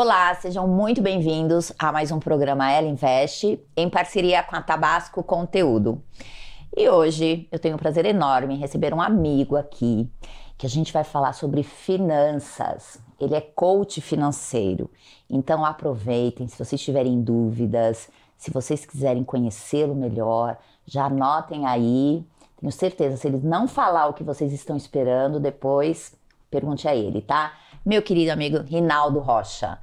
Olá, sejam muito bem-vindos a mais um programa Ela Investe, em parceria com a Tabasco Conteúdo. E hoje eu tenho um prazer enorme em receber um amigo aqui, que a gente vai falar sobre finanças. Ele é coach financeiro, então aproveitem, se vocês tiverem dúvidas, se vocês quiserem conhecê-lo melhor, já anotem aí. Tenho certeza, se ele não falar o que vocês estão esperando, depois pergunte a ele, tá? Meu querido amigo Rinaldo Rocha,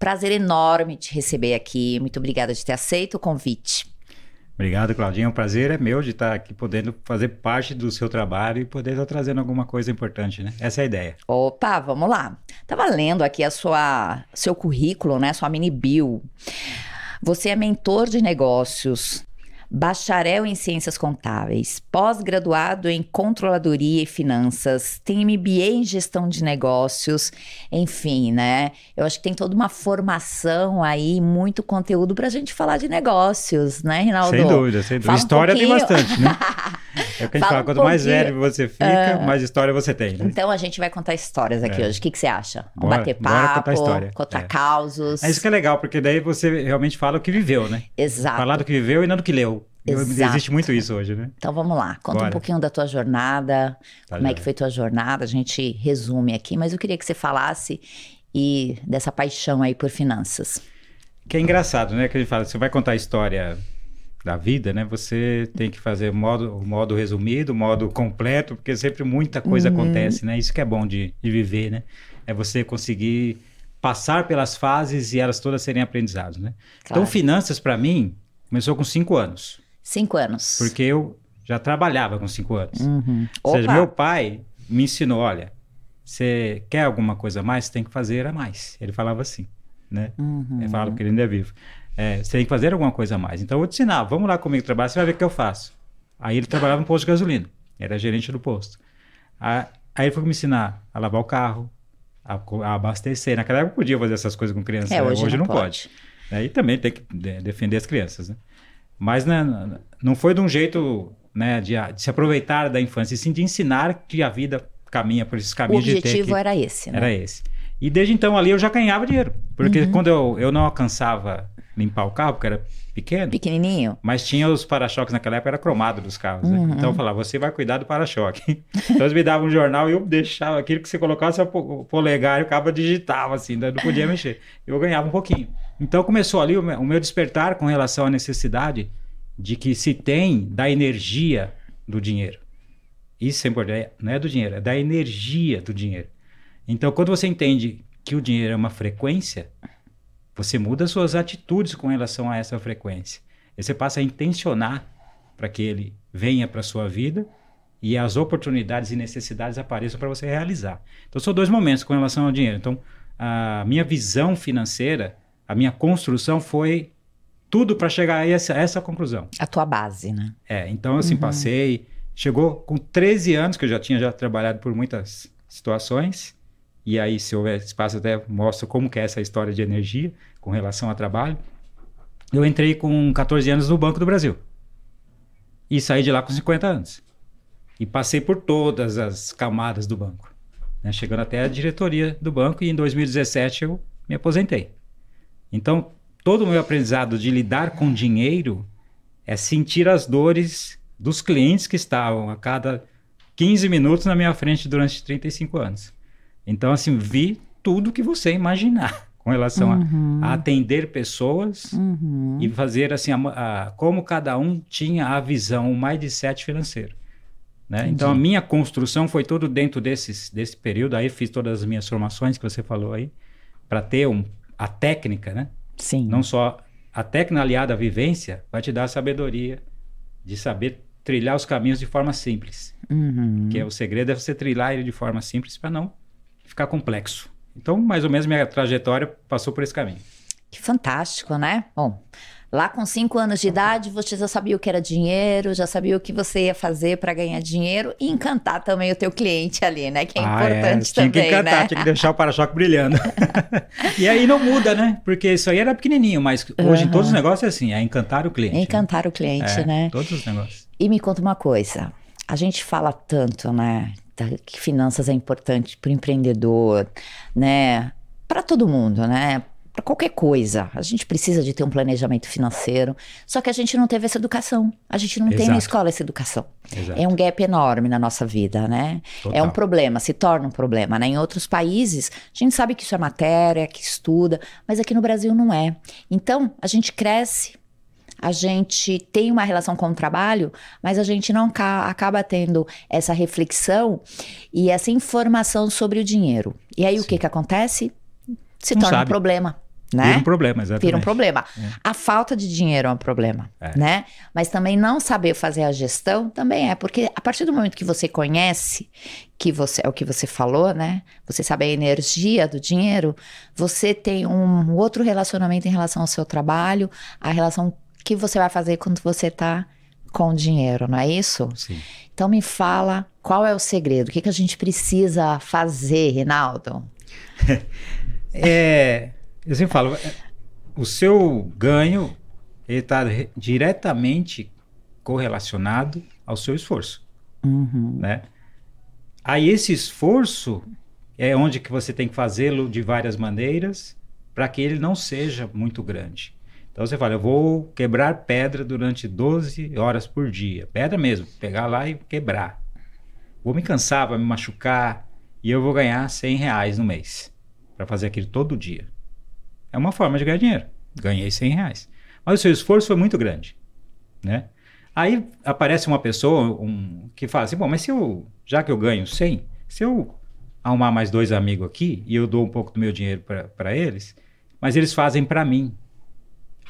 prazer enorme te receber aqui, muito obrigada de ter aceito o convite. Obrigado, Claudinha, o prazer é meu de estar aqui podendo fazer parte do seu trabalho e poder estar trazendo alguma coisa importante, né? Essa é a ideia. Opa, vamos lá. Tava lendo aqui a seu currículo, né? Sua mini bio. Você é mentor de negócios, bacharel em ciências contábeis, pós-graduado em controladoria e finanças, tem MBA em gestão de negócios, enfim, né? Eu acho que tem toda uma formação aí, muito conteúdo pra gente falar de negócios, né, Rinaldo? Sem dúvida, sem dúvida. História tem bastante, né? É o que a gente fala, quanto mais velho você fica, mais história você tem, né? Então a gente vai contar histórias aqui hoje. O que você acha? Vamos bater papo, contar causos. É isso que é legal, porque daí você realmente fala o que viveu, né? Exato. Falar do que viveu e não do que leu. Exato. Existe muito isso hoje, né? Então vamos lá, conta um pouquinho da tua jornada, como é que foi tua jornada, a gente resume aqui, mas eu queria que você falasse e dessa paixão aí por finanças. Que é engraçado, né? Que ele fala, você vai contar a história da vida, né? Você tem que fazer modo resumido, modo completo, porque sempre muita coisa acontece, né? Isso que é bom de viver, né? É você conseguir passar pelas fases e elas todas serem aprendizados, né? Claro. Então finanças para mim começou com 5 anos. 5 anos. Porque eu já trabalhava com 5 anos. Uhum. Ou seja, meu pai me ensinou, olha, você quer alguma coisa a mais, você tem que fazer a mais. Ele falava assim, né? Uhum. Ele falava porque ele ainda é vivo. É, você tem que fazer alguma coisa a mais. Então eu te ensinava, vamos lá comigo trabalhar, você vai ver o que eu faço. Aí ele trabalhava no posto de gasolina, era gerente do posto. Aí ele foi me ensinar a lavar o carro, a abastecer. Naquela época eu podia fazer essas coisas com criança, hoje não pode. Aí também tem que defender as crianças, né? Mas né, não foi de um jeito, né, de se aproveitar da infância, e sim de ensinar que a vida caminha por esses caminhos de ter que... O objetivo era esse, né? Era esse. E desde então ali eu já ganhava dinheiro. Porque quando eu não alcançava limpar o carro, porque era pequeno... Pequenininho. Mas tinha os para-choques naquela época, era cromado dos carros, né? Então eu falava, você vai cuidar do para-choque. Então eles me davam um jornal e eu deixava aquilo que você colocasse o polegar e o cabo digitava assim, não podia mexer. Eu ganhava um pouquinho. Então começou ali o meu despertar com relação à necessidade de que se tem da energia do dinheiro. Isso é importante, não é do dinheiro, é da energia do dinheiro. Então quando você entende que o dinheiro é uma frequência, você muda suas atitudes com relação a essa frequência. E você passa a intencionar para que ele venha para a sua vida e as oportunidades e necessidades apareçam para você realizar. Então são 2 momentos com relação ao dinheiro. Então a minha visão financeira... A minha construção foi tudo para chegar a essa conclusão. A tua base, né? É, então assim, passei... Chegou com 13 anos, que eu já tinha trabalhado por muitas situações. E aí, se houver espaço, até mostro como que é essa história de energia com relação ao trabalho. Eu entrei com 14 anos no Banco do Brasil. E saí de lá com 50 anos. E passei por todas as camadas do banco, né? Chegando até a diretoria do banco. E em 2017 eu me aposentei. Então, todo o meu aprendizado de lidar com dinheiro é sentir as dores dos clientes que estavam a cada 15 minutos na minha frente durante 35 anos. Então, assim, vi tudo que você imaginar com relação a atender pessoas e fazer assim, como cada um tinha a visão, o mindset financeiro, né? Então, a minha construção foi todo dentro desse período. Aí fiz todas as minhas formações que você falou aí, para ter a técnica, né? Sim. Não só a técnica aliada à vivência vai te dar a sabedoria de saber trilhar os caminhos de forma simples. Que é o segredo, é você trilhar ele de forma simples para não ficar complexo. Então, mais ou menos, minha trajetória passou por esse caminho. Que fantástico, né? Bom, lá com 5 anos de idade, você já sabia o que era dinheiro, já sabia o que você ia fazer para ganhar dinheiro e encantar também o teu cliente ali, né? Que é importante também, né? Tinha que encantar, né? Tinha que deixar o para-choque brilhando. E aí não muda, né? Porque isso aí era pequenininho, mas hoje em todos os negócios é assim, é encantar o cliente. Encantar, né? O cliente, né? Todos os negócios. E me conta uma coisa, a gente fala tanto, né? Que finanças é importante para o empreendedor, né? para todo mundo, né? Para qualquer coisa. A gente precisa de ter um planejamento financeiro. Só que a gente não teve essa educação. A gente não tem na escola essa educação. Exato. É um gap enorme na nossa vida, né? Total. É um problema, se torna um problema, né? Em outros países, a gente sabe que isso é matéria, que estuda. Mas aqui no Brasil não é. Então, a gente cresce, a gente tem uma relação com o trabalho, mas a gente não acaba tendo essa reflexão e essa informação sobre o dinheiro. E aí, sim, o que acontece? Se não torna um problema. Né? Vira um problema, exatamente. Vira um problema. É. A falta de dinheiro é um problema, né? Mas também não saber fazer a gestão também é, porque a partir do momento que você conhece, que você, é o que você falou, né? Você sabe a energia do dinheiro, você tem um outro relacionamento em relação ao seu trabalho, a relação que você vai fazer quando você está com dinheiro, não é isso? Sim. Então me fala, qual é o segredo? O que a gente precisa fazer, Rinaldo? Eu sempre falo, o seu ganho está diretamente correlacionado ao seu esforço, né? Aí esse esforço é onde que você tem que fazê-lo de várias maneiras para que ele não seja muito grande. Então você fala, eu vou quebrar pedra durante 12 horas por dia, pedra mesmo, pegar lá e quebrar. Vou me cansar, vai me machucar e eu vou ganhar R$100 no mês para fazer aquilo todo dia. É uma forma de ganhar dinheiro. Ganhei R$100. Mas o seu esforço foi muito grande, né? Aí aparece uma pessoa que fala assim, bom, mas já que eu ganho 100, se eu arrumar mais 2 amigos aqui e eu dou um pouco do meu dinheiro para eles, mas eles fazem para mim.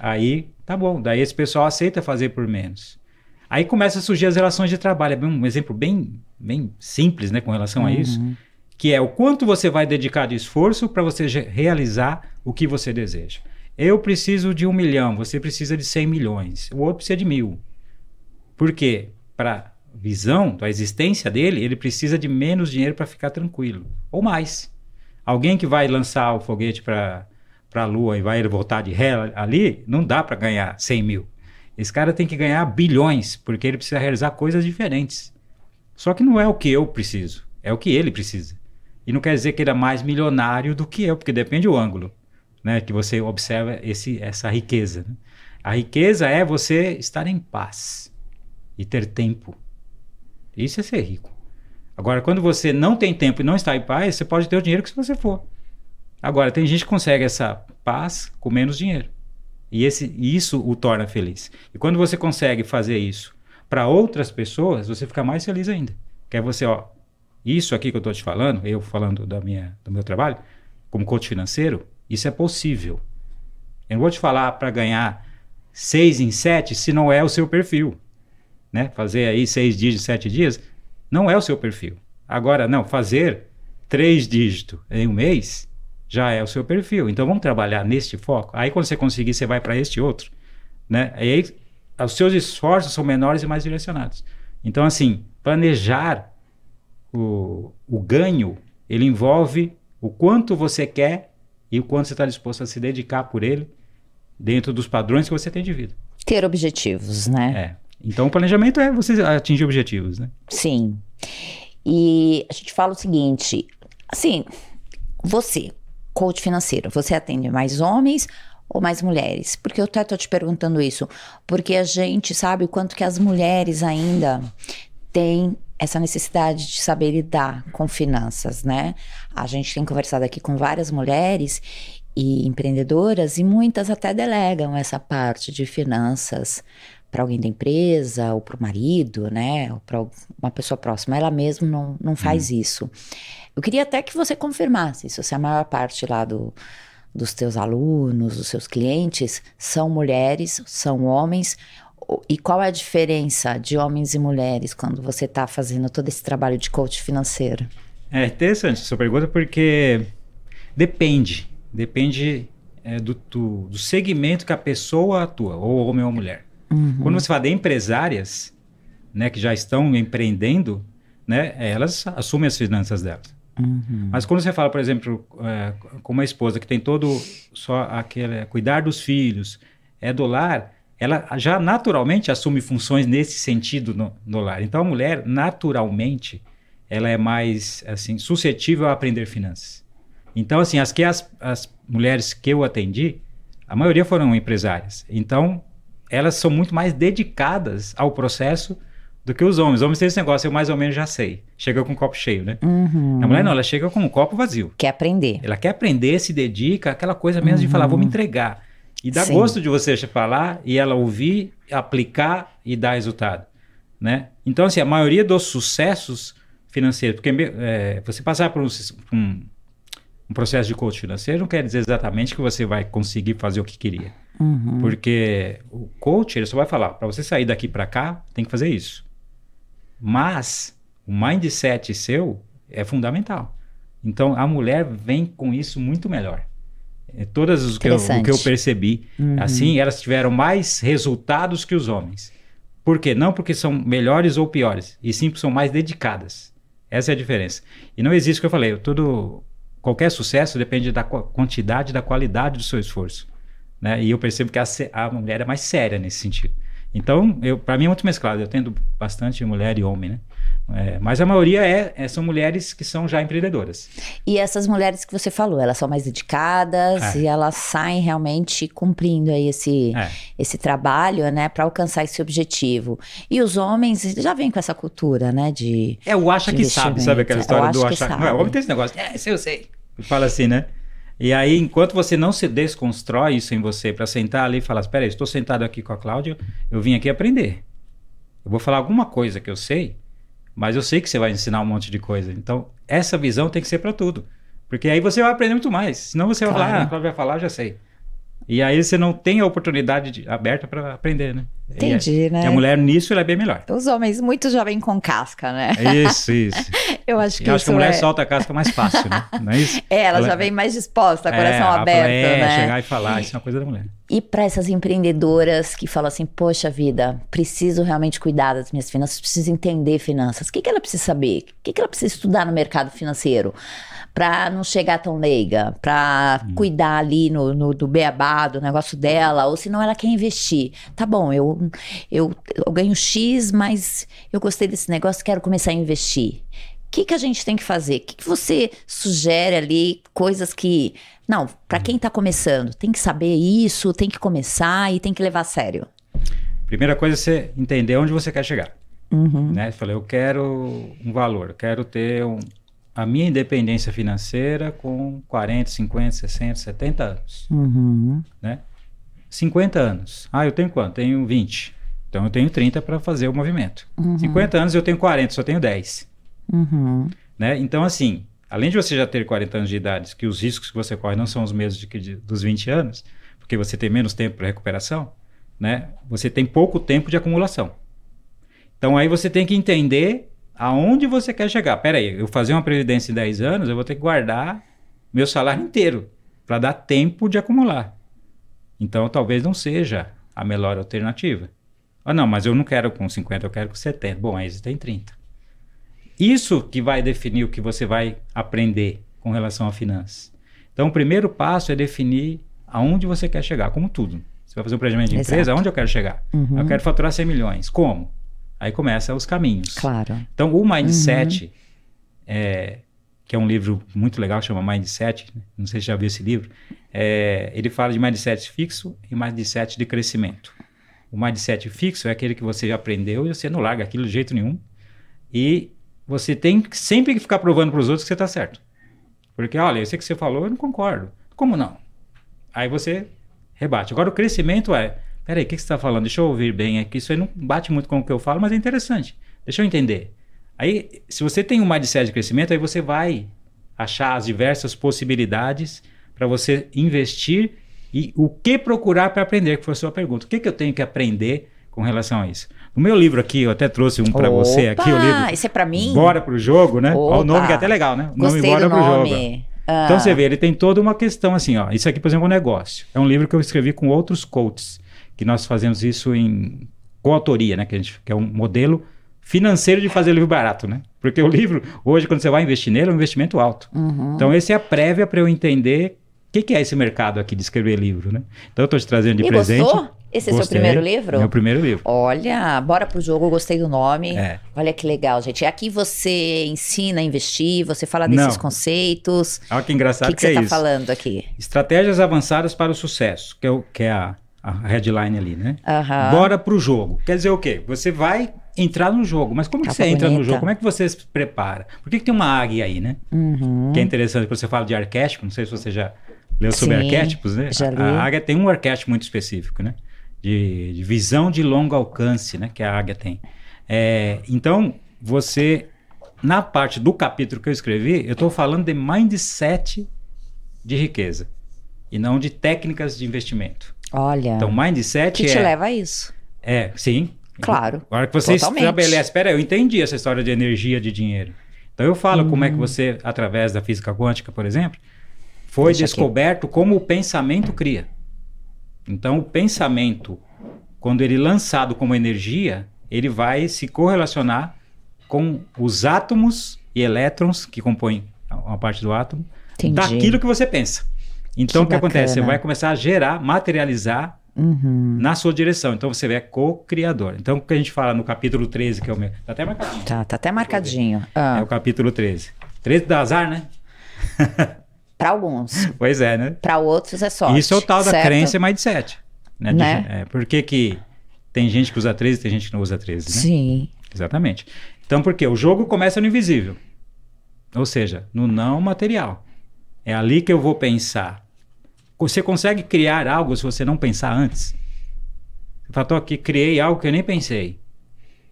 Aí, tá bom. Daí esse pessoal aceita fazer por menos. Aí começa a surgir as relações de trabalho. É um exemplo bem simples, né, com relação a isso. Que é o quanto você vai dedicar de esforço para você realizar o que você deseja. Eu preciso de 1 milhão, você precisa de 100 milhões, o outro precisa de 1000. Por quê? Para a visão, a existência dele, ele precisa de menos dinheiro para ficar tranquilo, ou mais. Alguém que vai lançar o foguete para a Lua e vai voltar de ré ali, não dá para ganhar 100 mil. Esse cara tem que ganhar bilhões, porque ele precisa realizar coisas diferentes. Só que não é o que eu preciso, é o que ele precisa. E não quer dizer que ele é mais milionário do que eu, porque depende do ângulo, né, que você observa essa riqueza, né? A riqueza é você estar em paz e ter tempo. Isso é ser rico. Agora, quando você não tem tempo e não está em paz, você pode ter o dinheiro que você for. Agora, tem gente que consegue essa paz com menos dinheiro. E isso o torna feliz. E quando você consegue fazer isso para outras pessoas, você fica mais feliz ainda. Que é você, isso aqui que eu estou te falando, eu falando do meu trabalho, como coach financeiro, isso é possível. Eu não vou te falar para ganhar 6 em 7 se não é o seu perfil, né? Fazer aí 6 dígitos, 7 dias, não é o seu perfil. Agora, não, fazer 3 dígitos em um mês já é o seu perfil. Então, vamos trabalhar neste foco. Aí, quando você conseguir, você vai para este outro, né? E aí, os seus esforços são menores e mais direcionados. Então, assim, planejar o ganho, ele envolve o quanto você quer e o quanto você está disposto a se dedicar por ele dentro dos padrões que você tem de vida. Ter objetivos, né? É. Então, o planejamento é você atingir objetivos, né? Sim. E a gente fala o seguinte, assim, você, coach financeiro, você atende mais homens ou mais mulheres? Porque eu até estou te perguntando isso, porque a gente sabe o quanto que as mulheres ainda têm essa necessidade de saber lidar com finanças, né? A gente tem conversado aqui com várias mulheres e empreendedoras, e muitas até delegam essa parte de finanças para alguém da empresa, ou para o marido, né? Ou para uma pessoa próxima. Ela mesma não faz isso. Eu queria até que você confirmasse isso, se a maior parte lá dos teus alunos, dos seus clientes, são mulheres, são homens. E qual é a diferença de homens e mulheres quando você está fazendo todo esse trabalho de coach financeiro? É interessante essa pergunta, porque depende do segmento que a pessoa atua, ou homem ou mulher. Quando você fala de empresárias, né, que já estão empreendendo, né, elas assumem as finanças delas. Mas quando você fala, por exemplo, com uma esposa que tem todo só aquele cuidar dos filhos, é do lar, ela já naturalmente assume funções nesse sentido no lar. Então, a mulher, naturalmente, ela é mais assim, suscetível a aprender finanças. Então, assim, as mulheres que eu atendi, a maioria foram empresárias. Então, elas são muito mais dedicadas ao processo do que os homens. Os homens têm esse negócio, eu mais ou menos já sei. Chega com um copo cheio, né? Uhum. A mulher não, ela chega com um copo vazio. Quer aprender. Ela quer aprender, se dedica, aquela coisa menos de falar, vou me entregar. E dá gosto de você falar, e ela ouvir, aplicar e dar resultado, né? Então, assim, a maioria dos sucessos financeiros, porque você passar por um processo de coach financeiro não quer dizer exatamente que você vai conseguir fazer o que queria. Uhum. Porque o coach, ele só vai falar, para você sair daqui para cá, tem que fazer isso. Mas o mindset seu é fundamental. Então, a mulher vem com isso muito melhor. Todas as que eu percebi, assim, elas tiveram mais resultados que os homens. Por quê? Não porque são melhores ou piores, e sim porque são mais dedicadas. Essa é a diferença. E não existe o que eu falei, qualquer sucesso depende da quantidade e da qualidade do seu esforço, né? E eu percebo que a mulher é mais séria nesse sentido. Então, para mim é muito mesclado, eu tendo bastante mulher e homem, né? Mas a maioria são mulheres que são já empreendedoras. E essas mulheres que você falou, elas são mais dedicadas e elas saem realmente cumprindo aí esse trabalho, né, para alcançar esse objetivo. E os homens já vêm com essa cultura, né, de eu acho que sabe aquela história do achar. Não, o homem tem esse negócio, isso eu sei. Fala assim, né? E aí, enquanto você não se desconstrói isso em você para sentar ali e falar, espera aí, estou sentado aqui com a Cláudia, eu vim aqui aprender. Eu vou falar alguma coisa que eu sei, mas eu sei que você vai ensinar um monte de coisa. Então, essa visão tem que ser para tudo. Porque aí você vai aprender muito mais. Senão você vai falar, a Cláudia vai falar, eu já sei. E aí você não tem a oportunidade aberta para aprender, né? Entendi, né? E a mulher nisso, ela é bem melhor. Os homens muito já vêm com casca, né? Isso. Eu acho que a mulher solta a casca mais fácil, né? Não é isso? Ela já vem mais disposta, coração aberto, né? Chegar e falar, isso é uma coisa da mulher. E para essas empreendedoras que falam assim, poxa vida, preciso realmente cuidar das minhas finanças, preciso entender finanças. O que ela precisa saber? O que ela precisa estudar no mercado financeiro? Para não chegar tão leiga, para cuidar ali do beabá, do negócio dela, ou senão ela quer investir. Tá bom, eu ganho X, mas eu gostei desse negócio, quero começar a investir. O que a gente tem que fazer? O que você sugere ali, coisas que... Não, para quem está começando, tem que saber isso, tem que começar e tem que levar a sério. Primeira coisa é você entender onde você quer chegar. Uhum. Né? Você fala, eu quero um valor, eu quero ter a minha independência financeira com 40, 50, 60, 70 anos. Uhum. Né? 50 anos. Eu tenho quanto? Tenho 20. Então eu tenho 30 para fazer o movimento. Uhum. 50 anos eu tenho 40, só tenho 10. Uhum. Né? Então, assim, além de você já ter 40 anos de idade, que os riscos que você corre não são os mesmos dos 20 anos, porque você tem menos tempo para recuperação, né? Você tem pouco tempo de acumulação. Então aí você tem que entender aonde você quer chegar. Peraí, eu fazer uma previdência em 10 anos, eu vou ter que guardar meu salário inteiro para dar tempo de acumular. Então, talvez não seja a melhor alternativa. Não, mas eu não quero com 50, eu quero com 70. Bom, aí você tem 30. Isso que vai definir o que você vai aprender com relação a finanças. Então, o primeiro passo é definir aonde você quer chegar, como tudo. Você vai fazer um planejamento de empresa, aonde eu quero chegar? Uhum. Eu quero faturar 100 milhões. Como? Aí começam os caminhos. Claro. Então, o Mindset, que é um livro muito legal, chama Mindset, né? Não sei se já viu esse livro, ele fala de Mindset fixo e Mindset de crescimento. O Mindset fixo é aquele que você já aprendeu e você não larga aquilo de jeito nenhum. E você tem sempre que ficar provando para os outros que você está certo. Porque, olha, eu sei que você falou, eu não concordo. Como não? Aí você rebate. Agora, o crescimento peraí, o que você está falando? Deixa eu ouvir bem aqui. Isso aí não bate muito com o que eu falo, mas é interessante. Deixa eu entender. Aí, se você tem um mindset de crescimento, aí você vai achar as diversas possibilidades para você investir e o que procurar para aprender, que foi a sua pergunta. O que eu tenho que aprender com relação a isso? No meu livro aqui, eu até trouxe um para você aqui. O livro, esse é para mim? Bora pro Jogo, né? Opa. Olha o nome que é até legal, né? O nome Bora pro Jogo. Então, você vê, ele tem toda uma questão assim, ó. Isso aqui, por exemplo, é um negócio. É um livro que eu escrevi com outros coaches, que nós fazemos isso em coautoria, né? Que é um modelo financeiro de fazer livro barato, né? Porque o livro, hoje, quando você vai investir nele, é um investimento alto. Uhum. Então, essa é a prévia para eu entender o que é esse mercado aqui de escrever livro, né? Então, eu estou te trazendo de presente. Gostou? Esse é seu primeiro livro? Meu primeiro livro. Olha, Bora pro Jogo, eu gostei do nome. É. Olha que legal, gente. Aqui você ensina a investir, você fala desses conceitos. Olha que engraçado que é isso. O que você está falando aqui? Estratégias avançadas para o sucesso, que é a headline ali, né? Uhum. Bora pro jogo. Quer dizer o quê? Você vai entrar no jogo, mas como que você entra no jogo? Como é que você se prepara? Por que tem uma águia aí, né? Uhum. Que é interessante, quando você fala de arquétipo, não sei se você já leu sobre arquétipos, né? Já li. A águia tem um arquétipo muito específico, né? De visão de longo alcance, né? Que a águia tem. É, então, você, na parte do capítulo que eu escrevi, eu estou falando de mindset de riqueza e não de técnicas de investimento. Olha. Então, mindset que te leva a isso. É, sim. Claro. Na hora que você estabelece. Pera, eu entendi essa história de energia, de dinheiro. Então, eu falo como é que você, através da física quântica, por exemplo, foi descoberto como o pensamento cria. Então, o pensamento, quando ele é lançado como energia, ele vai se correlacionar com os átomos e elétrons que compõem uma parte do átomo, daquilo que você pensa. Então, o que acontece? Você vai começar a gerar, materializar na sua direção. Então, você é co-criador. Então, o que a gente fala no capítulo 13, que é o meu... Tá até marcadinho. Tá até marcadinho. Ah. É o capítulo 13. 13 dá azar, né? Para alguns. Pois é, né? Para outros é sorte. Isso é o tal da crença e mindset. Né? É, por que tem gente que usa 13 e tem gente que não usa 13, né? Sim. Exatamente. Então, por quê? O jogo começa no invisível. Ou seja, no não material. É ali que eu vou pensar. Você consegue criar algo se você não pensar antes? Você fala, tô aqui, criei algo que eu nem pensei.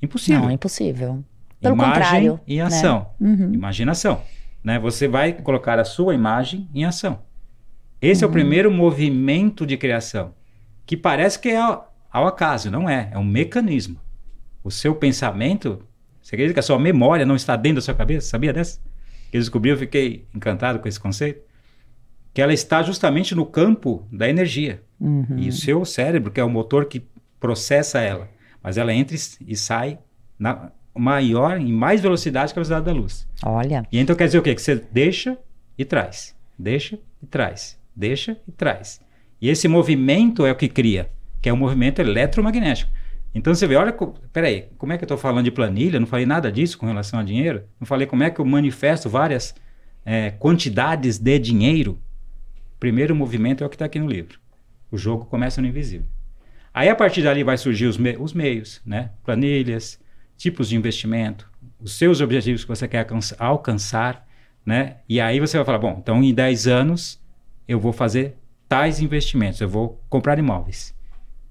Impossível. Não, é impossível. Pelo contrário. Imagem e ação. Né? Uhum. Imaginação. Né? Você vai colocar a sua imagem em ação. Esse é o primeiro movimento de criação, que parece que é ao acaso, não é. É um mecanismo. O seu pensamento, você acredita que a sua memória não está dentro da sua cabeça? Sabia dessa? Eu descobri, eu fiquei encantado com esse conceito, que ela está justamente no campo da energia. Uhum. E o seu cérebro, que é o motor que processa ela, mas ela entra e sai na maior e mais velocidade que a velocidade da luz. Olha. E então quer dizer o quê? Que você deixa e traz, deixa e traz, deixa e traz. E esse movimento é o que cria, que é o movimento eletromagnético. Então você vê, olha, peraí, como é que eu estou falando de planilha? Não falei nada disso com relação a dinheiro? Não falei como é que eu manifesto várias quantidades de dinheiro? Primeiro movimento é o que está aqui no livro. O jogo começa no invisível. Aí a partir dali vai surgir os meios, né? Planilhas, tipos de investimento, os seus objetivos que você quer alcançar, né? E aí você vai falar, bom, então em 10 anos eu vou fazer tais investimentos, eu vou comprar imóveis.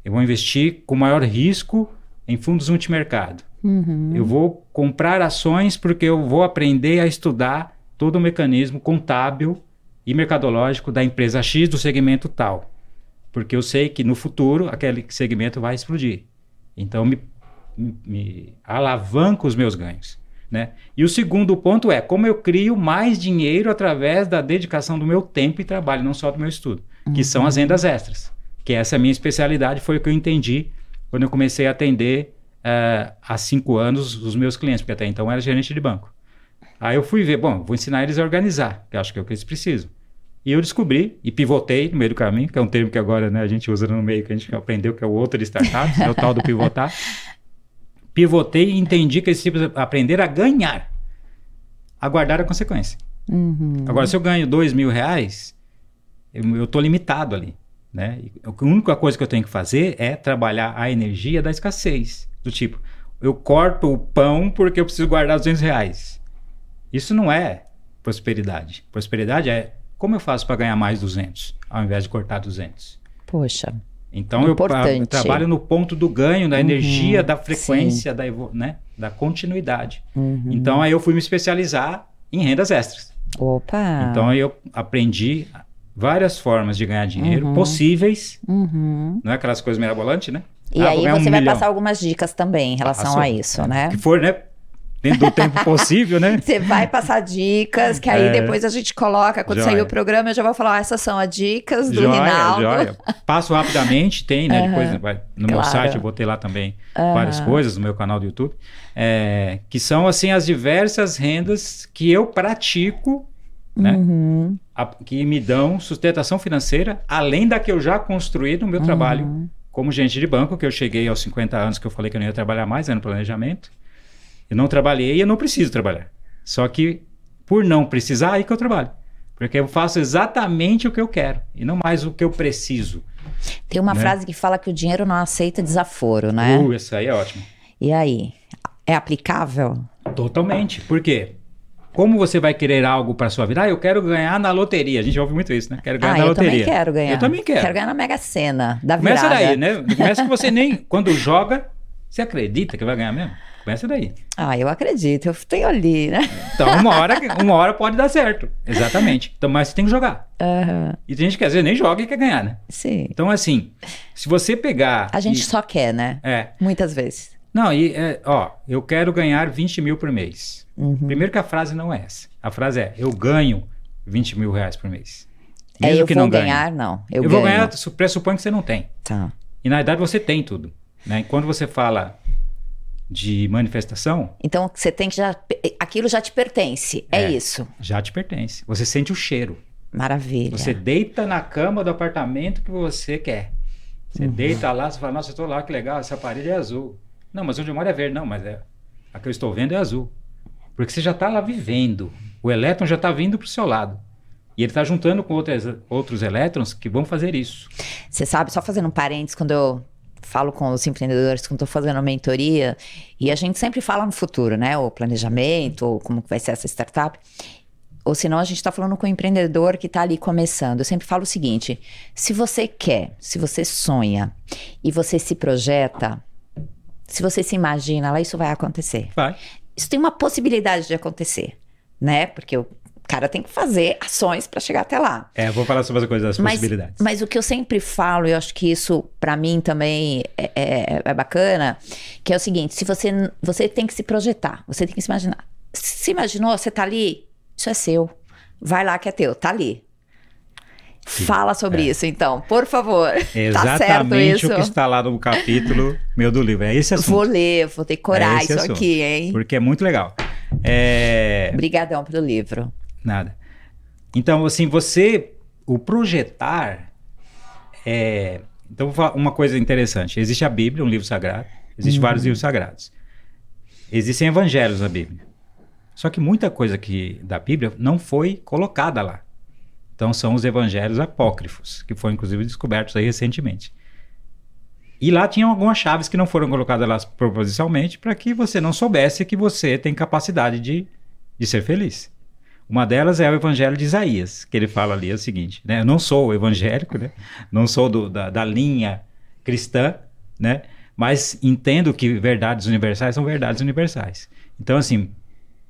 Eu vou investir com maior risco em fundos multimercado. Uhum. Eu vou comprar ações porque eu vou aprender a estudar todo o mecanismo contábil e mercadológico da empresa X do segmento tal. Porque eu sei que no futuro aquele segmento vai explodir. Então, me alavanco os meus ganhos. Né? E o segundo ponto é como eu crio mais dinheiro através da dedicação do meu tempo e trabalho, não só do meu estudo, que são as rendas extras. Que essa minha especialidade foi o que eu entendi quando eu comecei a atender há 5 anos os meus clientes, porque até então eu era gerente de banco. Aí eu fui ver, bom, vou ensinar eles a organizar, que eu acho que é o que eles precisam. E eu descobri, e pivotei no meio do caminho, que é um termo que agora, né, a gente usa no meio, que a gente aprendeu, que é o outro de startups, é o tal do pivotar. Pivotei e entendi que eles precisam aprender a ganhar, a guardar a consequência. Uhum. Agora, se eu ganho R$2.000, eu estou limitado ali. Né? A única coisa que eu tenho que fazer é trabalhar a energia da escassez. Do tipo, eu corto o pão porque eu preciso guardar R$200. Isso não é prosperidade. Prosperidade é como eu faço para ganhar mais 200 ao invés de cortar 200. Poxa, então eu trabalho no ponto do ganho, da energia, da frequência, né? Da continuidade. Então aí eu fui me especializar em rendas extras. Opa. Então eu aprendi várias formas de ganhar dinheiro, possíveis, não é aquelas coisas mirabolantes, né? E aí você vai passar algumas dicas também em relação a isso, né? Que for, né? Dentro do tempo possível, né? Você vai passar dicas, que aí depois a gente coloca, quando sair o programa, eu já vou falar, essas são as dicas do Rinaldo. Passo rapidamente, tem, né? Depois vai, no meu site eu botei lá também várias coisas, no meu canal do YouTube, que são assim as diversas rendas que eu pratico, né? Que me dão sustentação financeira, além da que eu já construí no meu trabalho como gerente de banco, que eu cheguei aos 50 anos, que eu falei que eu não ia trabalhar mais, era no planejamento. Eu não trabalhei e eu não preciso trabalhar. Só que, por não precisar, aí que eu trabalho. Porque eu faço exatamente o que eu quero e não mais o que eu preciso. Tem uma frase que fala que o dinheiro não aceita desaforo, né? Essa aí é ótima. E aí, é aplicável? Totalmente. Por quê? Como você vai querer algo para sua vida? Ah, eu quero ganhar na loteria. A gente ouve muito isso, né? Quero ganhar na loteria. Eu também quero ganhar. Eu também quero. Quero ganhar na Mega Sena, da virada. Começa daí, né? Começa que você nem... Quando joga, você acredita que vai ganhar mesmo? Começa daí. Ah, eu acredito. Eu tenho ali, né? Então, uma hora pode dar certo. Exatamente. Então, mas você tem que jogar. Uhum. E tem gente que às vezes nem joga e quer ganhar, né? Sim. Então, assim, se você pegar... A gente só quer, né? É. Muitas vezes. Não, e eu quero ganhar 20 mil por mês. Uhum. Primeiro que a frase não é essa. A frase é, eu ganho 20 mil reais por mês. Mesmo eu que vou não ganhar, ganhe. Não. Eu vou ganhar, pressupõe que você não tem. Tá. E na verdade você tem tudo. Né? E quando você fala de manifestação... Então você tem que já... Aquilo já te pertence, é isso? Já te pertence. Você sente o cheiro. Maravilha. Você deita na cama do apartamento que você quer. Você deita lá, você fala, nossa, eu tô lá, que legal, essa parede é azul. Não, mas onde eu moro é verde. Não, mas a que eu estou vendo é azul. Porque você já está lá vivendo. O elétron já está vindo para o seu lado. E ele está juntando com outros elétrons que vão fazer isso. Você sabe, só fazendo um parênteses, quando eu falo com os empreendedores, quando estou fazendo mentoria, e a gente sempre fala no futuro, né? O planejamento, ou como vai ser essa startup. Ou senão a gente está falando com o empreendedor que está ali começando. Eu sempre falo o seguinte, se você quer, se você sonha e você se projeta... Se você se imagina lá, isso vai acontecer. Vai. Isso tem uma possibilidade de acontecer, né? Porque o cara tem que fazer ações para chegar até lá. Vou falar sobre as coisas das possibilidades. Mas o que eu sempre falo, eu acho que isso para mim também é bacana, que é o seguinte, se você tem que se projetar, você tem que se imaginar. Se imaginou, você tá ali, isso é seu. Vai lá que é teu, tá ali. Sim. Fala sobre isso, então, por favor. Exatamente, tá certo isso? O que está lá no capítulo meu do livro. É esse assunto. Vou ler, vou decorar isso assunto, aqui, hein? Porque é muito legal. Obrigadão pelo livro. Nada. Então, assim, o projetar... Então, vou falar uma coisa interessante. Existe a Bíblia, um livro sagrado. Existem vários livros sagrados. Existem evangelhos na Bíblia. Só que muita coisa da Bíblia não foi colocada lá. Então, são os evangelhos apócrifos, que foram, inclusive, descobertos aí recentemente. E lá tinham algumas chaves que não foram colocadas lá propositalmente para que você não soubesse que você tem capacidade de ser feliz. Uma delas é o evangelho de Isaías, que ele fala ali o seguinte, né? Eu não sou evangélico, né? Não sou da linha cristã, né? Mas entendo que verdades universais são verdades universais. Então, assim,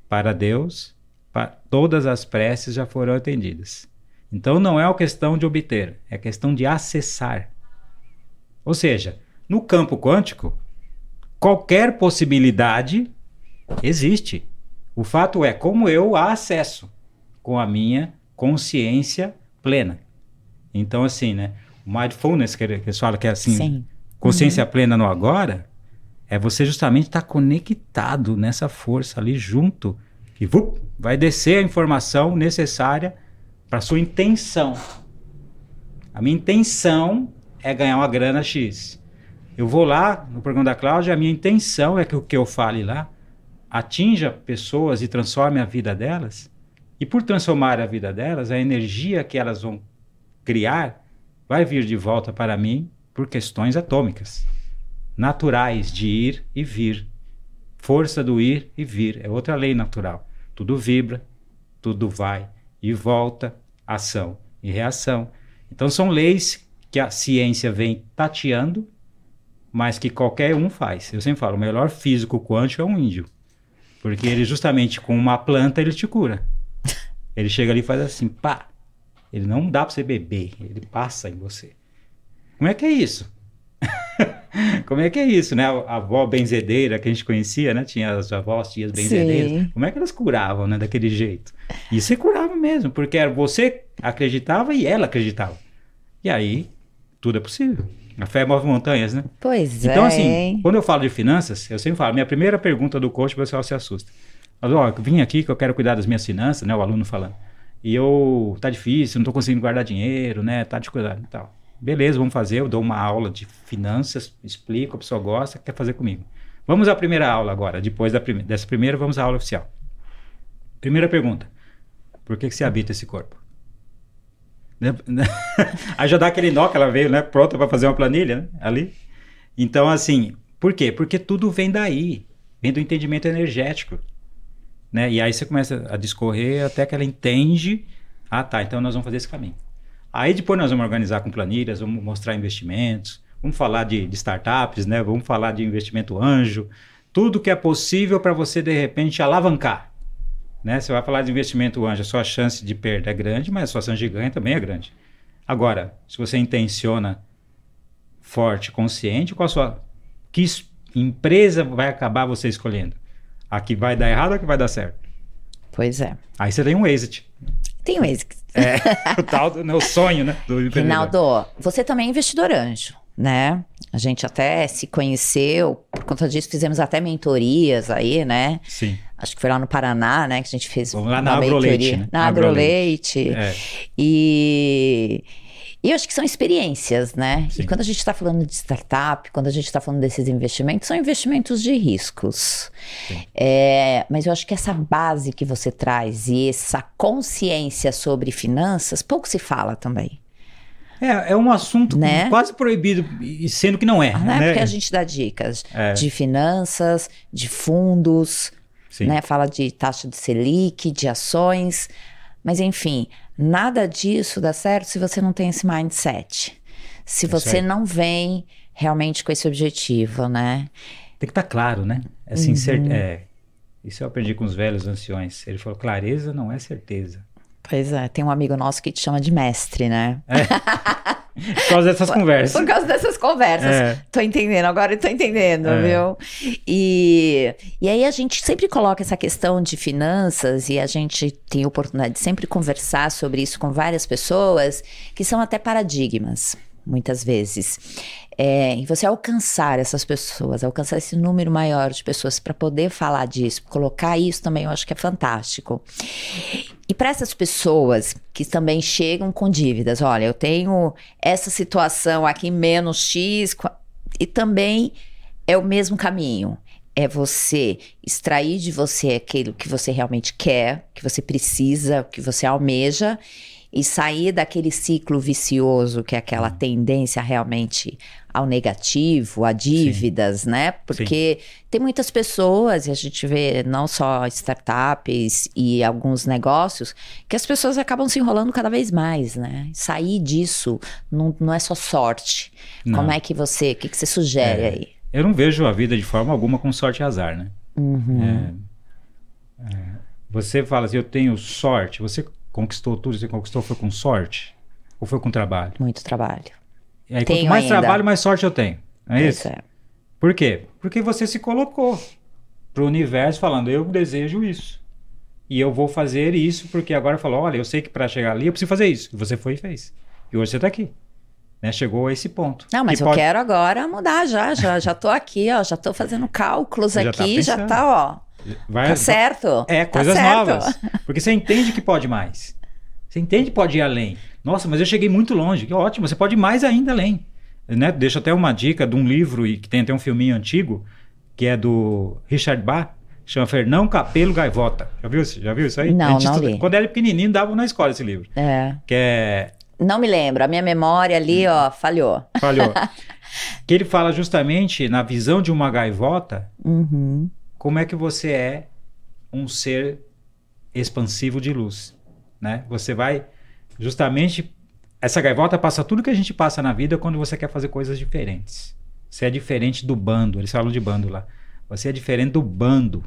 para Deus, todas as preces já foram atendidas. Então, não é uma questão de obter, é questão de acessar. Ou seja, no campo quântico, qualquer possibilidade existe. O fato é como eu a acesso com a minha consciência plena. Então, assim, né? O mindfulness, que eles falam que é assim, sim, consciência plena no agora, é você justamente estar conectado nessa força ali junto, que vai descer a informação necessária para sua intenção. A minha intenção é ganhar uma grana X. Eu vou lá no programa da Cláudia, a minha intenção é que o que eu fale lá atinja pessoas e transforme a vida delas. E por transformar a vida delas, a energia que elas vão criar vai vir de volta para mim por questões atômicas, naturais de ir e vir. Força do ir e vir. É outra lei natural. Tudo vibra, tudo vai e volta. Ação e reação. Então são leis que a ciência vem tateando, mas que qualquer um faz. Eu sempre falo, o melhor físico quântico é um índio. Porque ele justamente com uma planta ele te cura. Ele chega ali e faz assim, pá. Ele não dá pra você beber, ele passa em você. Como é que é isso? Como é que é isso, né? A avó benzedeira que a gente conhecia, né? Tinha as avós, tias benzedeiras. Sim. Como é que elas curavam, né? Daquele jeito. E você curava mesmo, porque você acreditava e ela acreditava. E aí, tudo é possível. A fé move montanhas, né? Pois é. Então, assim, quando eu falo de finanças, eu sempre falo, minha primeira pergunta do coach, o pessoal se assusta. Mas, eu vim aqui que eu quero cuidar das minhas finanças, né? O aluno falando. Tá difícil, não tô conseguindo guardar dinheiro, né? Tá dificuldade e tal. Beleza, vamos fazer. Eu dou uma aula de finanças, explico, a pessoa gosta, quer fazer comigo. Vamos à primeira aula agora. Depois dessa primeira, vamos à aula oficial. Primeira pergunta. Por que você habita esse corpo? Aí já dá aquele nó que ela veio, né? Pronta para fazer uma planilha, né? Ali. Então, assim, por quê? Porque tudo vem daí. Vem do entendimento energético. Né? E aí você começa a discorrer até que ela entende. Ah, tá. Então nós vamos fazer esse caminho. Aí depois nós vamos organizar com planilhas, vamos mostrar investimentos, vamos falar de startups, né? Vamos falar de investimento anjo. Tudo que é possível para você, de repente, alavancar. Né? Você vai falar de investimento anjo, a sua chance de perda é grande, mas a sua chance de ganho também é grande. Agora, se você intenciona forte, consciente, qual a sua... Que empresa vai acabar você escolhendo? A que vai dar errado ou a que vai dar certo? Pois é. Aí você tem um exit. Tem um exit. É, o tal do meu sonho, né? Do Rinaldo, você também é investidor anjo, né? A gente até se conheceu, por conta disso fizemos até mentorias aí, né? Sim. Acho que foi lá no Paraná, né? Que a gente fez. Vamos lá na Agroleite, né? Na Agroleite. É. E eu acho que são experiências, né? Sim. E quando a gente está falando de startup, quando a gente está falando desses investimentos, são investimentos de riscos. É, mas eu acho que essa base que você traz e essa consciência sobre finanças, pouco se fala também. É um assunto, né? Quase proibido, sendo que não é. Não é, né? Porque a gente dá dicas de finanças, de fundos, né? Fala de taxa de Selic, de ações, mas enfim... Nada disso dá certo se você não tem esse mindset. Se você não vem realmente com esse objetivo, né? Tem que estar claro, né? Assim, isso eu aprendi com os velhos anciões. Ele falou, clareza não é certeza. Pois é, tem um amigo nosso que te chama de mestre, né? Por causa dessas conversas. Por causa dessas conversas. Tô entendendo, agora eu tô entendendo, viu? E aí a gente sempre coloca essa questão de finanças e a gente tem a oportunidade de sempre conversar sobre isso com várias pessoas que são até paradigmas, muitas vezes. E você alcançar essas pessoas, alcançar esse número maior de pessoas para poder falar disso, colocar isso também, eu acho que é fantástico. E para essas pessoas que também chegam com dívidas, olha, eu tenho essa situação aqui, menos X, e também é o mesmo caminho. É você extrair de você aquilo que você realmente quer, que você precisa, que você almeja, e sair daquele ciclo vicioso, que é aquela tendência realmente ao negativo, a dívidas, né? Porque tem muitas pessoas, e a gente vê não só startups e alguns negócios, que as pessoas acabam se enrolando cada vez mais, né? Sair disso não é só sorte. Não. Como é que você... O que você sugere aí? Eu não vejo a vida de forma alguma com sorte e azar, né? Você fala assim, eu tenho sorte, você... Conquistou tudo, você conquistou, foi com sorte? Ou foi com trabalho? Muito trabalho. E aí, quanto mais trabalho, mais sorte eu tenho. Não é isso? Por quê? Porque você se colocou pro universo falando, eu desejo isso. E eu vou fazer isso, porque agora falou, olha, eu sei que para chegar ali eu preciso fazer isso. E você foi e fez. E hoje você tá aqui. Né? Chegou a esse ponto. Não, mas eu quero agora mudar já. Já tô aqui, ó. Já tô fazendo cálculos aqui, já tá, ó. Tá certo. Coisas novas. Porque você entende que pode mais. Você entende que pode ir além. Nossa, mas eu cheguei muito longe. Que ótimo, você pode ir mais ainda além. Né? Deixa até uma dica de um livro, e que tem até um filminho antigo, que é do Richard Bach, chama Fernão Capelo Gaivota. Já viu isso aí? Não li. Quando era pequenininho, dava na escola esse livro. Não me lembro, a minha memória ali, ó, falhou. Que ele fala justamente na visão de uma gaivota... Como é que você é um ser expansivo de luz, né? Você vai justamente... Essa gaivota passa tudo que a gente passa na vida quando você quer fazer coisas diferentes. Você é diferente do bando, eles falam de bando lá. Você é diferente do bando.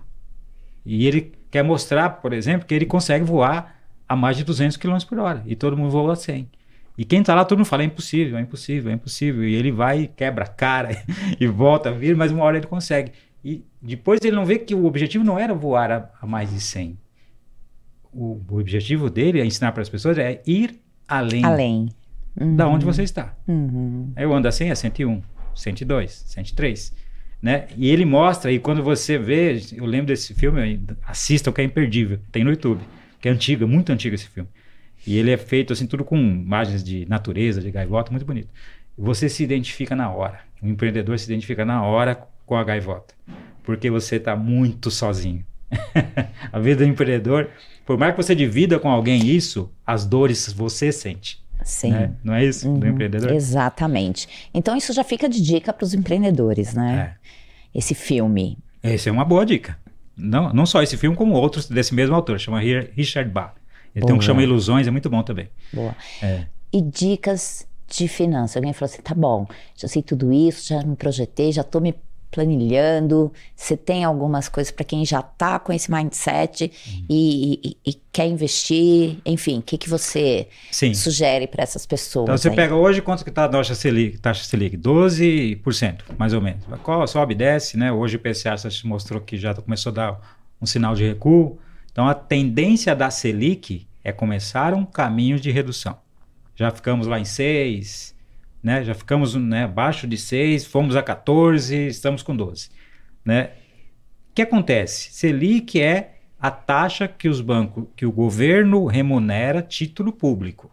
E ele quer mostrar, por exemplo, que ele consegue voar a mais de 200 km por hora. E todo mundo voa a 100. E quem tá lá, todo mundo fala, é impossível. E ele vai, quebra a cara e volta, vira, mas uma hora ele consegue. E depois ele não vê que o objetivo não era voar a mais de 100. O objetivo dele, é ensinar para as pessoas, é ir além. Da onde você está. Eu ando a 100, é 101, 102, 103. Né? E ele mostra, e quando você vê, eu lembro desse filme, assistam, que é imperdível, tem no YouTube, que é antigo, muito antigo esse filme. E ele é feito assim, tudo com imagens de natureza, de gaivota, muito bonito. Você se identifica na hora. O empreendedor se identifica na hora com a gaivota, porque você está muito sozinho. A vida do empreendedor, por mais que você divida com alguém isso, as dores você sente. Sim. Né? Não é isso? Do empreendedor? Exatamente. Então isso já fica de dica para os empreendedores, né? É. Esse filme. Essa é uma boa dica. Não, não só esse filme, como outros desse mesmo autor, chama Richard Bach. Ele boa. Tem um que chama Ilusões, é muito bom também. Boa. É. E dicas de finanças. Alguém falou assim, tá bom, já sei tudo isso, já me projetei, já estou me planilhando. Você tem algumas coisas para quem já está com esse mindset e quer investir? Enfim, o que você Sim. sugere para essas pessoas? Então você aí? Pega hoje, quanto que está a taxa Selic? 12%, mais ou menos. Sobe, desce, né? Hoje o IPCA mostrou que já começou a dar um sinal de recuo. Então a tendência da Selic é começar um caminho de redução. Já ficamos lá em 6%. Né? Já ficamos, né, abaixo de 6, fomos a 14, estamos com 12. Né? O que acontece? Selic é a taxa que os bancos, que o governo remunera título público.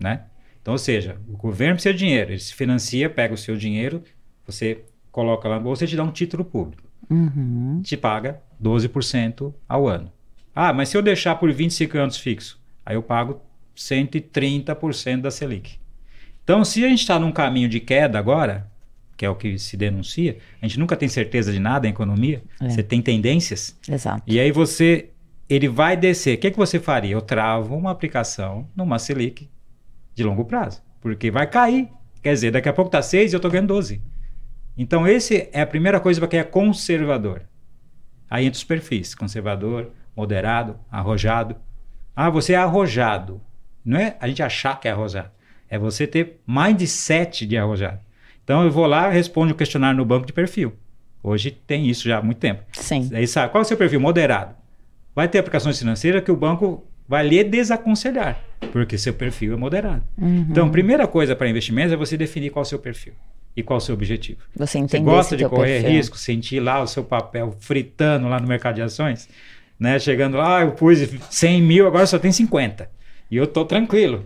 Né? Então, ou seja, o governo precisa de dinheiro, ele se financia, pega o seu dinheiro, você coloca lá na bolsa e te dá um título público. Uhum. Te paga 12% ao ano. Ah, mas se eu deixar por 25 anos fixo, aí eu pago 130% da Selic. Então, se a gente está num caminho de queda agora, que é o que se denuncia, a gente nunca tem certeza de nada em economia, você tem tendências. Exato. E aí ele vai descer. O que você faria? Eu travo uma aplicação numa Selic de longo prazo, porque vai cair. Quer dizer, daqui a pouco está 6 e eu estou ganhando 12. Então, essa é a primeira coisa para quem é conservador. Aí entra os perfis, conservador, moderado, arrojado. Ah, você é arrojado. Não é a gente achar que é arrojado. É você ter mindset de arrojado. Então eu vou lá, respondo o questionário no banco de perfil. Hoje tem isso já há muito tempo. Sim. Aí sabe, qual é o seu perfil? Moderado. Vai ter aplicações financeiras que o banco vai lhe desaconselhar, porque seu perfil é moderado. Uhum. Então, primeira coisa para investimentos é você definir qual é o seu perfil e qual é o seu objetivo. Você entender. Você gosta de correr risco, sentir lá o seu papel fritando lá no mercado de ações, né? Chegando lá, eu pus 100 mil, agora só tem 50. E eu tô tranquilo.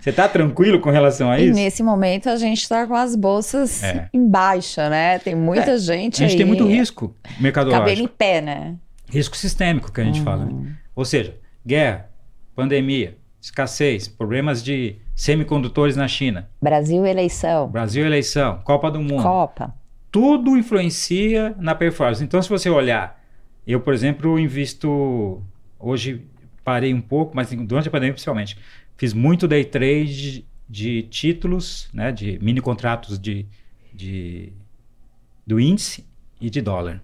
Você tá tranquilo com relação a isso? E nesse momento a gente tá com as bolsas em baixa, né? Tem muita gente aí. A gente tem muito risco mercadológico. Cabelo em pé, né? Risco sistêmico que a gente fala. Né? Ou seja, guerra, pandemia, escassez, problemas de semicondutores na China. Brasil, eleição. Copa do Mundo. Tudo influencia na performance. Então, se você olhar, eu, por exemplo, invisto hoje... Parei um pouco, mas durante a pandemia principalmente. Fiz muito day trade de títulos, né, de mini contratos do índice e de dólar.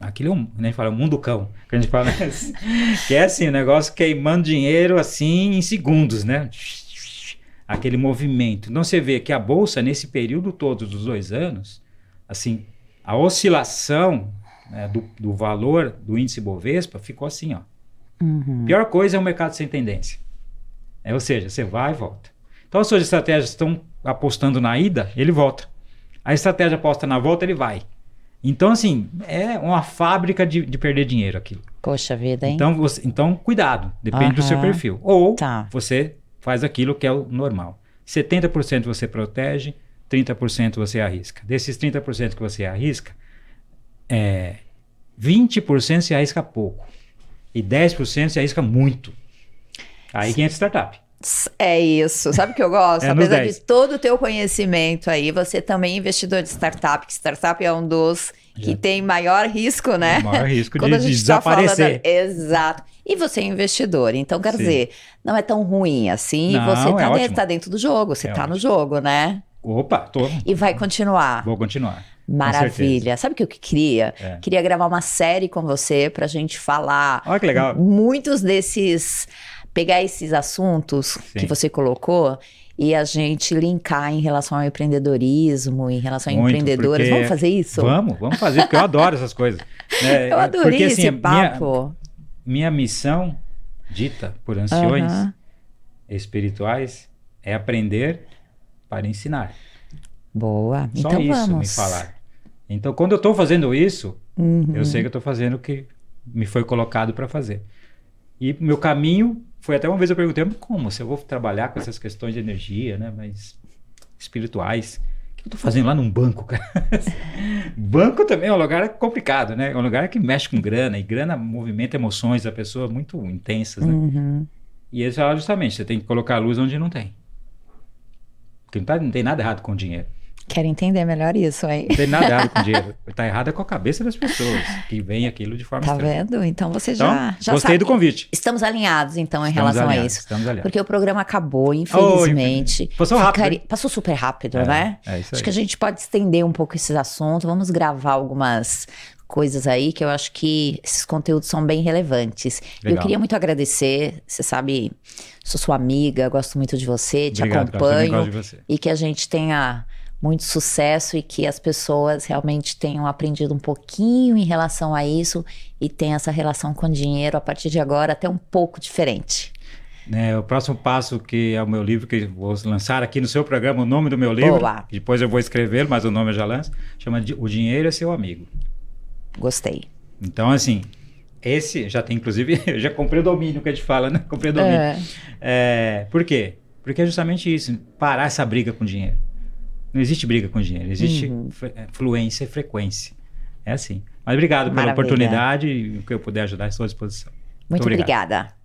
Aquilo nem fala, é um mundo cão, que a gente fala. Que é assim, um negócio queimando dinheiro assim em segundos, né? Aquele movimento. Então você vê que a bolsa, nesse período todo dos 2 anos, assim, a oscilação, né, do valor do índice Bovespa ficou assim, ó. Uhum. Pior coisa é o mercado sem tendência. Ou seja, você vai e volta. Então, as suas estratégias estão apostando na ida, ele volta. A estratégia aposta na volta, ele vai. Então, assim, é uma fábrica de perder dinheiro aquilo. Poxa vida, hein? Então cuidado, depende do seu perfil. Ou você faz aquilo que é o normal. 70% você protege, 30% você arrisca. Desses 30% que você arrisca, 20% se arrisca pouco. E 10% se arrisca muito. Aí que entra startup. É isso. Sabe o que eu gosto? Apesar de todo o teu conhecimento aí, você também é investidor de startup, que startup é um dos que tem maior risco, né? O maior risco de desaparecer. Exato. E você é investidor. Então, quer dizer, não é tão ruim assim. Não, você tá dentro do jogo, você tá no jogo, né? Opa, tô. E vai continuar. Vou continuar. Maravilha. Sabe o que eu queria? Queria gravar uma série com você pra gente falar. Olha que legal. Muitos desses... Pegar esses assuntos que você colocou e a gente linkar em relação ao empreendedorismo, em relação a empreendedoras. Vamos fazer isso? Vamos fazer, porque eu adoro essas coisas. Eu adorei porque, assim, esse papo. Minha missão, dita por anciões espirituais, é aprender para ensinar. Boa, só então isso vamos. Me falar. Então, quando eu estou fazendo isso, eu sei que eu estou fazendo o que me foi colocado para fazer. E meu caminho Foi até uma vez eu perguntei, como? Se eu vou trabalhar com essas questões de energia, né? Mas espirituais. O que eu tô fazendo lá num banco, cara? Banco também é um lugar complicado, né? É um lugar que mexe com grana. E grana movimenta emoções da pessoa muito intensas, né? Uhum. E eles falaram justamente, você tem que colocar a luz onde não tem. Porque não tem nada errado com o dinheiro. Quero entender melhor isso aí. Não tem nada errado com o dinheiro. Tá errado é com a cabeça das pessoas que veem aquilo de forma estranha. Tá vendo? Então você já gostei sabe. Do convite. Estamos alinhados, então, em relação a isso. Estamos alinhados. Porque o programa acabou, infelizmente. Oh, passou rápido. Passou super rápido, né? É isso aí. Acho que a gente pode estender um pouco esses assuntos. Vamos gravar algumas coisas aí que eu acho que esses conteúdos são bem relevantes. Legal. Eu queria muito agradecer, você sabe, sou sua amiga, gosto muito de você, te acompanho. Gosto de você. E que a gente tenha muito sucesso e que as pessoas realmente tenham aprendido um pouquinho em relação a isso e tenham essa relação com o dinheiro a partir de agora até um pouco diferente. O próximo passo, que é o meu livro, que eu vou lançar aqui no seu programa, o nome do meu livro, depois eu vou escrever, mas o nome eu já lanço, chama de O Dinheiro é Seu Amigo. Gostei. Então, assim, esse já tem, inclusive, eu já comprei o domínio que a gente fala, né? Comprei o domínio. Por quê? Porque é justamente isso, parar essa briga com o dinheiro. Não existe briga com o dinheiro, existe fluência e frequência. É assim. Mas obrigado pela oportunidade e o que eu puder ajudar, estou à disposição. Muito obrigada.